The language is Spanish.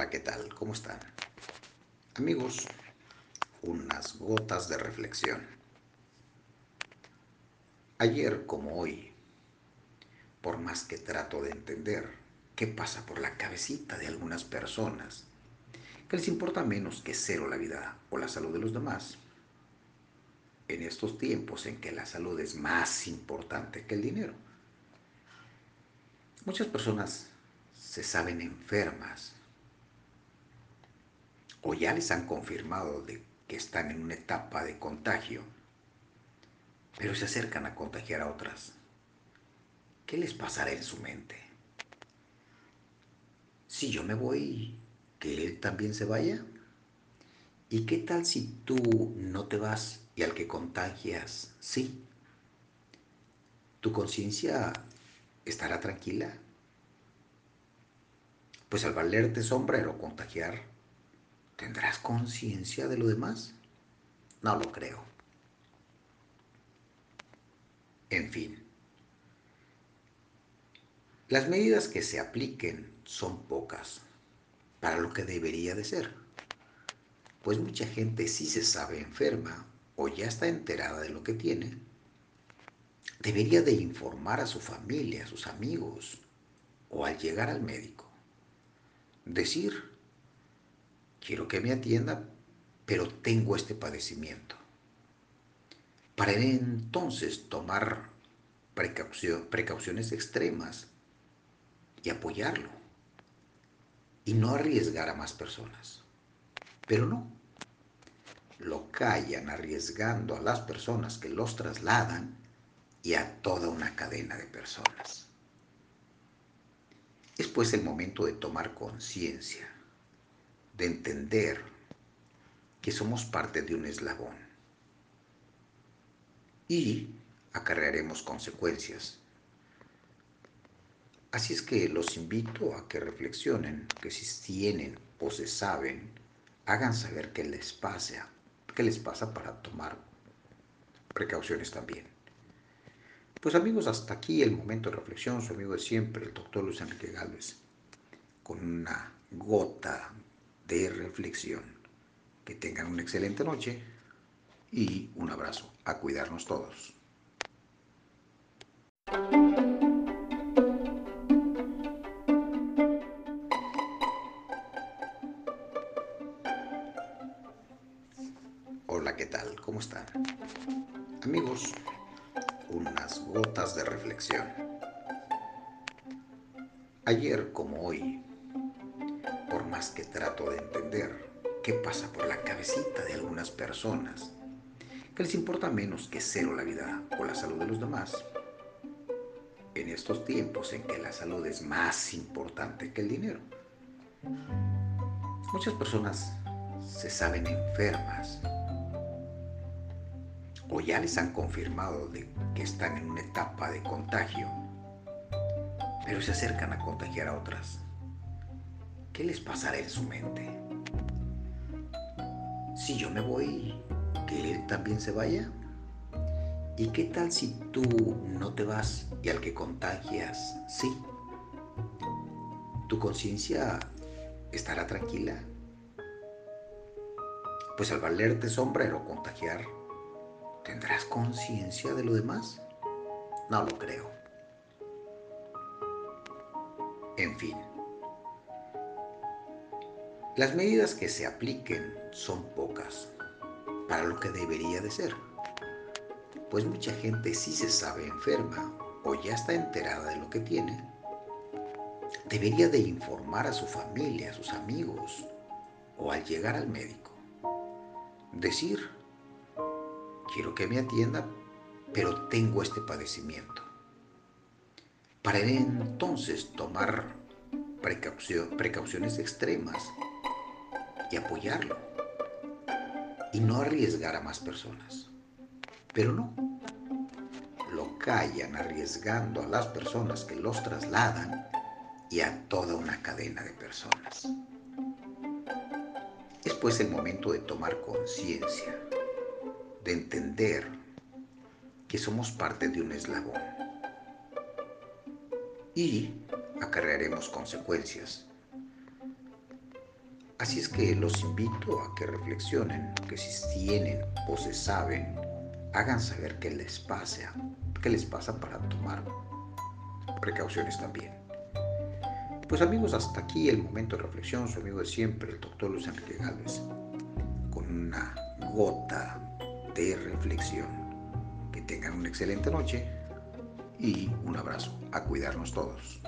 Hola, ¿qué tal? ¿Cómo están? Amigos, unas gotas de reflexión. Ayer como hoy, por más que trato de entender qué pasa por la cabecita de algunas personas, que les importa menos que cero la vida o la salud de los demás, en estos tiempos en que la salud es más importante que el dinero. Muchas personas se saben enfermas o ya les han confirmado de que están en una etapa de contagio, pero se acercan a contagiar a otras. ¿Qué les pasará en su mente? Si yo me voy, ¿que él también se vaya? ¿Y qué tal si tú no te vas y al que contagias sí? ¿Tu conciencia estará tranquila? Pues al valerte sombrero contagiar, ¿tendrás conciencia de lo demás? No lo creo. En fin, las medidas que se apliquen son pocas para lo que debería de ser, pues mucha gente sí se sabe enferma o ya está enterada de lo que tiene. Debería de informar a su familia, a sus amigos o al llegar al médico. Decir, quiero que me atienda, pero tengo este padecimiento. Para entonces tomar precauciones extremas y apoyarlo. Y no arriesgar a más personas. Pero no. Lo callan arriesgando a las personas que los trasladan y a toda una cadena de personas. Es pues el momento de tomar conciencia, de entender que somos parte de un eslabón y acarrearemos consecuencias. Así es que los invito a que reflexionen, que si tienen o se saben, hagan saber qué les pasa para tomar precauciones también. Pues amigos, hasta aquí el momento de reflexión. Su amigo de siempre, el doctor Luis Enrique Gálvez, con una gota de reflexión. Que tengan una excelente noche y un abrazo. A cuidarnos todos. Hola, ¿qué tal? ¿Cómo están? Amigos, unas gotas de reflexión. Ayer como hoy, por más que trato de entender qué pasa por la cabecita de algunas personas, que les importa menos que cero la vida o la salud de los demás, en estos tiempos en que la salud es más importante que el dinero. Muchas personas se saben enfermas o ya les han confirmado de que están en una etapa de contagio, pero se acercan a contagiar a otras. ¿Qué les pasará en su mente? Si yo me voy, ¿que él también se vaya? ¿Y qué tal si tú no te vas y al que contagias sí? ¿Tu conciencia estará tranquila? Pues al valerte sombrero contagiar, ¿tendrás conciencia de lo demás? No lo creo. En fin, las medidas que se apliquen son pocas para lo que debería de ser, pues mucha gente sí se sabe enferma o ya está enterada de lo que tiene. Debería de informar a su familia, a sus amigos o al llegar al médico. Decir, quiero que me atienda, pero tengo este padecimiento. Para entonces tomar precauciones extremas y apoyarlo. Y no arriesgar a más personas. Pero no. Lo callan arriesgando a las personas que los trasladan y a toda una cadena de personas. Es pues el momento de tomar conciencia, de entender que somos parte de un eslabón y acarrearemos consecuencias. Así es que los invito a que reflexionen, que si tienen o se saben, hagan saber qué les pasa para tomar precauciones también. Pues amigos, hasta aquí el momento de reflexión. Su amigo de siempre, el doctor Luis Enrique Gálvez, con una gota de reflexión. Que tengan una excelente noche y un abrazo. A cuidarnos todos.